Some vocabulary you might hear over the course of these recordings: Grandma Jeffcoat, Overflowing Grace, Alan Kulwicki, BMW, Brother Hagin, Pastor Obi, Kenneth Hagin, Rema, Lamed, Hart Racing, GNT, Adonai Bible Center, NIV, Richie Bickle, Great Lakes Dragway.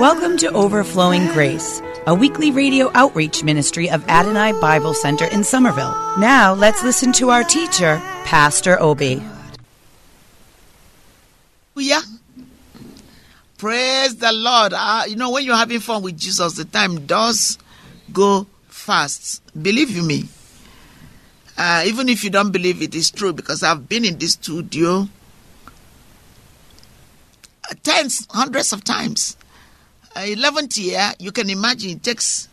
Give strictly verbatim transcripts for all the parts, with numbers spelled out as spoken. Welcome to Overflowing Grace, a weekly radio outreach ministry of Adonai Bible Center in Somerville. Now let's listen to our teacher, Pastor Obi. Yeah. Praise the Lord. Uh, you know, when you're having fun with Jesus, the time does go fast. Believe you me. Uh, even if you don't believe it, it's true, because I've been in this studio tens, hundreds of times. Uh, eleventh year, you can imagine it takes,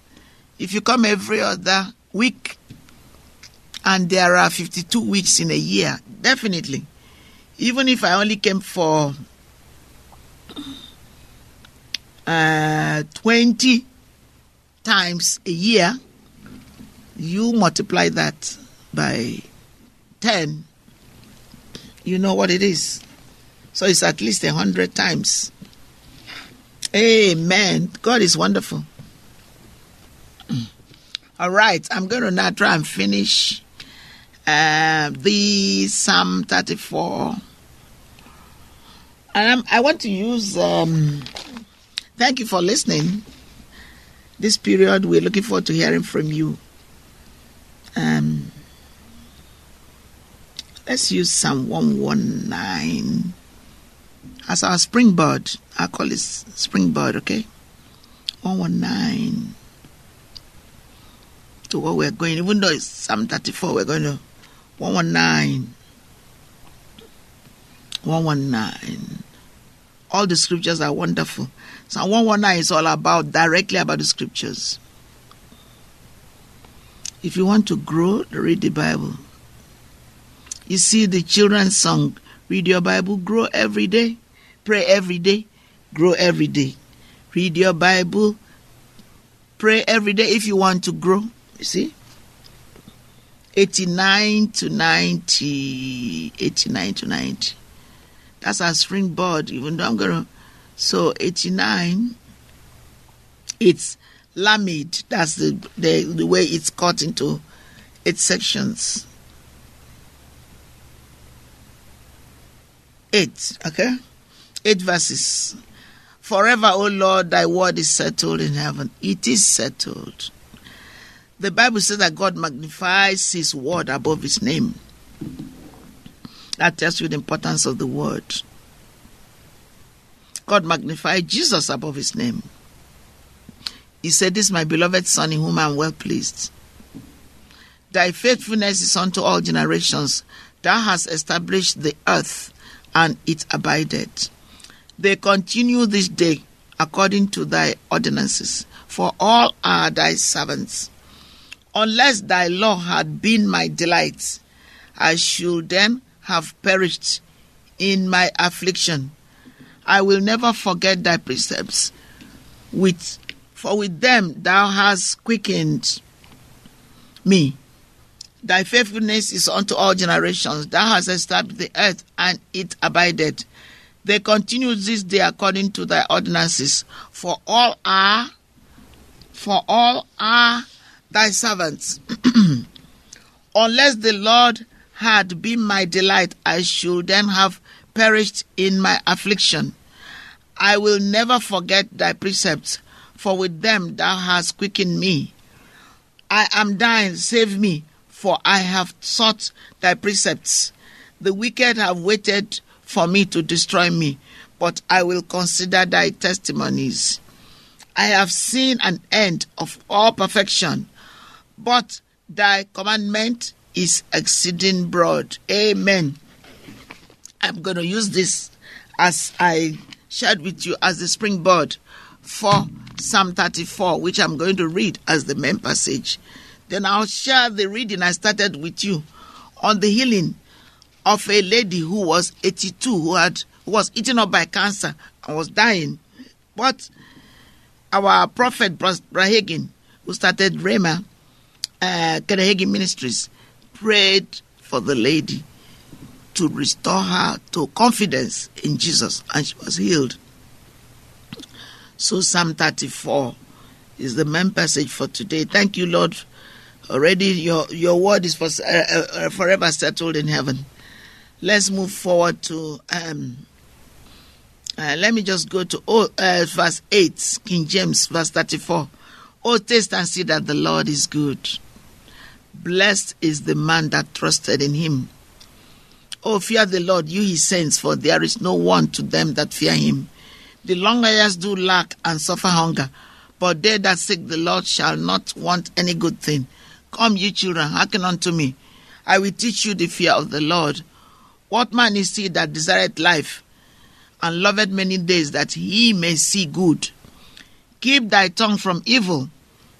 if you come every other week, and there are fifty-two weeks in a year, definitely. Even if I only came for uh, twenty times a year, you multiply that by ten, you know what it is. So it's at least a hundred times. Amen. God is wonderful. All right. I'm going to now try and finish uh, the Psalm thirty-four. And I'm, I want to use... Um, thank you for listening. This period, we're looking forward to hearing from you. Um, let's use Psalm one nineteen. As our springboard, I call it springboard, okay? one nineteen to where we're going. Even though it's Psalm thirty-four, we're going to one nineteen. one nineteen. All the scriptures are wonderful. Psalm one nineteen is all about, directly about the scriptures. If you want to grow, read the Bible. You see the children's song, read your Bible, grow every day. Pray every day, grow every day. Read your Bible, pray every day if you want to grow. You see? eighty-nine to ninety. eighty-nine to ninety. That's our springboard, even though I'm going to... So, eighty-nine, it's Lamed. That's the, the, the way it's cut into eight sections. Eight, okay? Eight verses. Forever, O Lord, thy word is settled in heaven. It is settled. The Bible says that God magnifies his word above his name. That tells you the importance of the word. God magnified Jesus above his name. He said, "This is my beloved Son, in whom I am well pleased. Thy faithfulness is unto all generations. Thou hast established the earth, and it abided. They continue this day according to thy ordinances, for all are thy servants. Unless thy law had been my delight, I should then have perished in my affliction. I will never forget thy precepts, with, for with them thou hast quickened me. Thy faithfulness is unto all generations. Thou hast established the earth, and it abided. They continue this day according to thy ordinances, for all are, for all are thy servants. Unless the Lord had been my delight, I should then have perished in my affliction. I will never forget thy precepts, for with them thou hast quickened me. I am thine, save me, for I have sought thy precepts. The wicked have waited for me to destroy me, but I will consider thy testimonies. I have seen an end of all perfection, but thy commandment is exceeding broad." Amen. I'm going to use this, as I shared with you, as the springboard for Psalm thirty-four, which I'm going to read as the main passage. Then I'll share the reading I started with you on the healing of a lady who was eighty-two, who had who was eaten up by cancer and was dying. But our prophet, Brother Hagin, who started Rema, uh, Kenneth Hagin Ministries, prayed for the lady to restore her to confidence in Jesus, and she was healed. So Psalm thirty-four is the main passage for today. Thank you, Lord. Already your, your word is for, uh, uh, forever settled in heaven. Let's move forward to um, Uh, let me just go to oh, uh, verse eight, King James, verse thirty-four. Oh, taste and see that the Lord is good. Blessed is the man that trusted in him. Oh, fear the Lord, you his saints, for there is no want to them that fear him. The long-eared do lack and suffer hunger, but they that seek the Lord shall not want any good thing. Come, you children, hearken unto me. I will teach you the fear of the Lord. What man is he that desireth life, and loveth many days, that he may see good? Keep thy tongue from evil,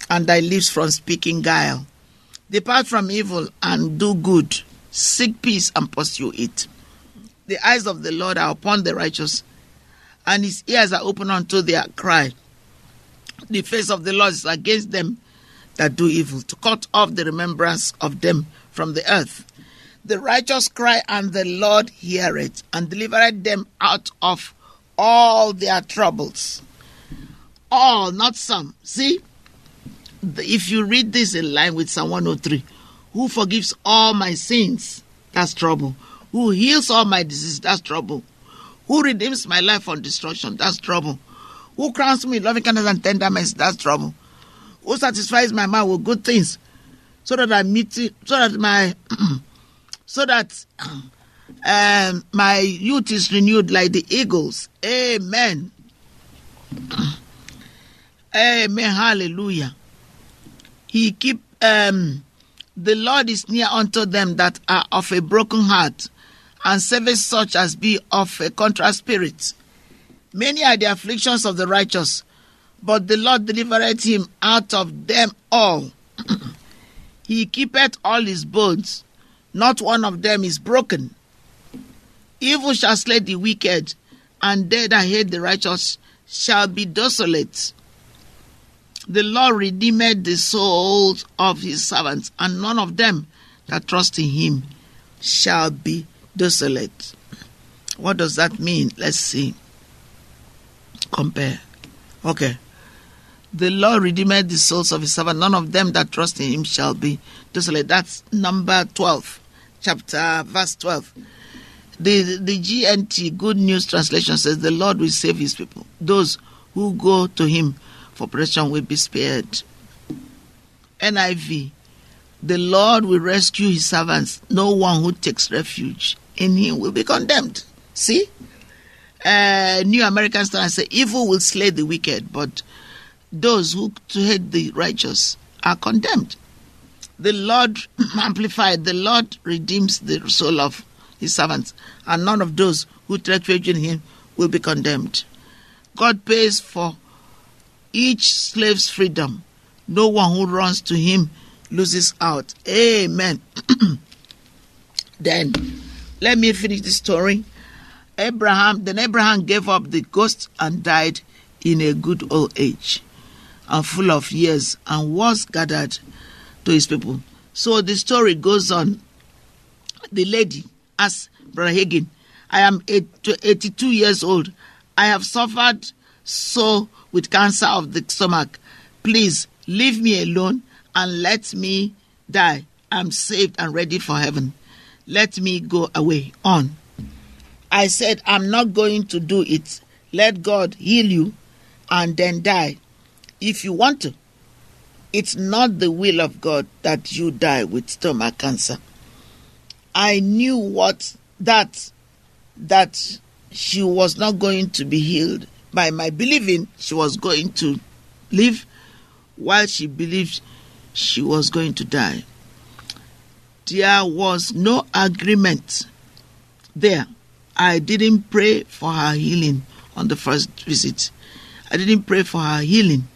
and thy lips from speaking guile. Depart from evil, and do good. Seek peace, and pursue it. The eyes of the Lord are upon the righteous, and his ears are open unto their cry. The face of the Lord is against them that do evil, to cut off the remembrance of them from the earth. The righteous cry, and the Lord heareth, and delivereth them out of all their troubles. All, not some. See, if you read this in line with Psalm one oh three, who forgives all my sins, that's trouble. Who heals all my diseases, that's trouble. Who redeems my life from destruction, that's trouble. Who crowns me in loving kindness and tender mercies, that's trouble. Who satisfies my mouth with good things, so that I meet, so that my, so that um, my youth is renewed like the eagles. Amen. Amen. Hallelujah. He keep. Um, the Lord is near unto them that are of a broken heart, and saveth such as be of a contrite spirit. Many are the afflictions of the righteous, but the Lord delivereth him out of them all. He keepeth all his bones, not one of them is broken. Evil shall slay the wicked, and they that hate the righteous shall be desolate. The Lord redeemed the souls of his servants, and none of them that trust in him shall be desolate. What does that mean? Let's see. Compare. Okay. The Lord redeemed the souls of his servants. None of them that trust in him shall be desolate. That's number twelve, chapter, verse twelve. The, the G N T, Good News Translation, says, the Lord will save his people. Those who go to him for protection will be spared. N I V, the Lord will rescue his servants. No one who takes refuge in him will be condemned. See? Uh, New American Standard says, evil will slay the wicked, but those who hate the righteous are condemned. The Lord amplified, the Lord redeems the soul of his servants, and none of those who take refuge in him will be condemned. God pays for each slave's freedom. No one who runs to him loses out. Amen. Then, let me finish this story. Abraham, then Abraham gave up the ghost and died in a good old age, and full of years, and was gathered to his people. So the story goes on. The lady asked Brother Hagin, I am eighty-two years old. I have suffered so with cancer of the stomach. Please leave me alone and let me die. I'm saved and ready for heaven. Let me go away. On. I said, I'm not going to do it. Let God heal you and then die, if you want to. It's not the will of God that you die with stomach cancer. I knew what that that she was not going to be healed by my believing. She was going to live while she believed she was going to die. There was no agreement there. I didn't pray for her healing on the first visit. I didn't pray for her healing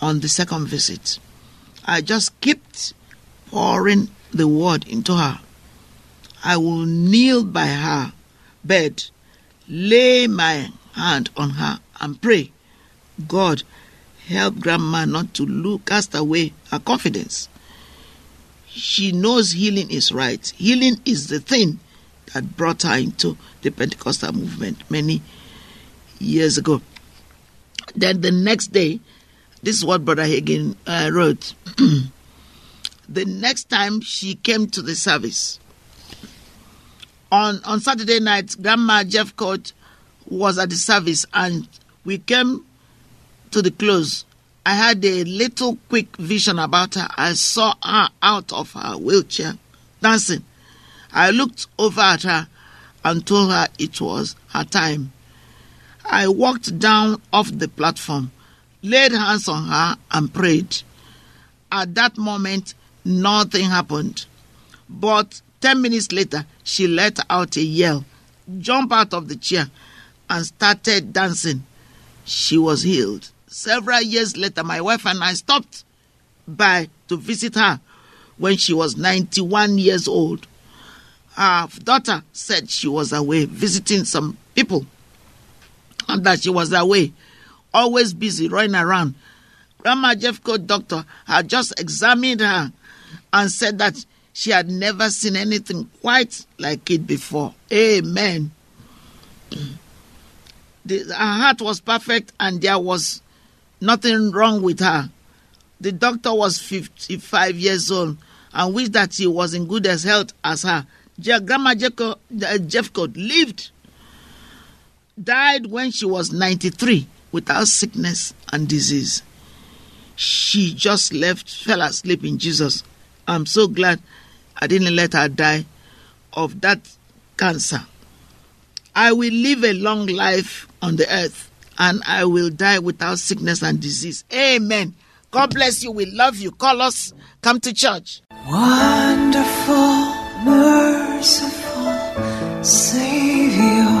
on the second visit. I just kept pouring the word into her. I will kneel by her bed, lay my hand on her, and pray, God, help Grandma not to look, cast away her confidence. She knows healing is right. Healing is the thing that brought her into the Pentecostal movement many years ago. Then the next day, this is what Brother Hagin uh, wrote. The next time she came to the service, on, on Saturday night, Grandma Jeffcoat, was at the service and we came to the close. I had a little quick vision about her. I saw her out of her wheelchair dancing. I looked over at her and told her it was her time. I walked down off the platform, laid hands on her and prayed. At that moment, nothing happened. But ten minutes later, she let out a yell, jumped out of the chair, and started dancing. She was healed. Several years later, my wife and I stopped by to visit her when she was ninety-one years old. Her daughter said she was away visiting some people and that she was away, always busy running around. Grandma Jeffcoat doctor had just examined her and said that she had never seen anything quite like it before. Amen. The, her heart was perfect and there was nothing wrong with her. The doctor was fifty-five years old and wished that she was in good as health as her. Grandma Jeffcoat lived, died when she was ninety-three without sickness and disease. She just left, fell asleep in Jesus. I'm so glad I didn't let her die of that cancer. I will live a long life on the earth and I will die without sickness and disease. Amen. God bless you. We love you. Call us. Come to church. Wonderful, merciful Savior,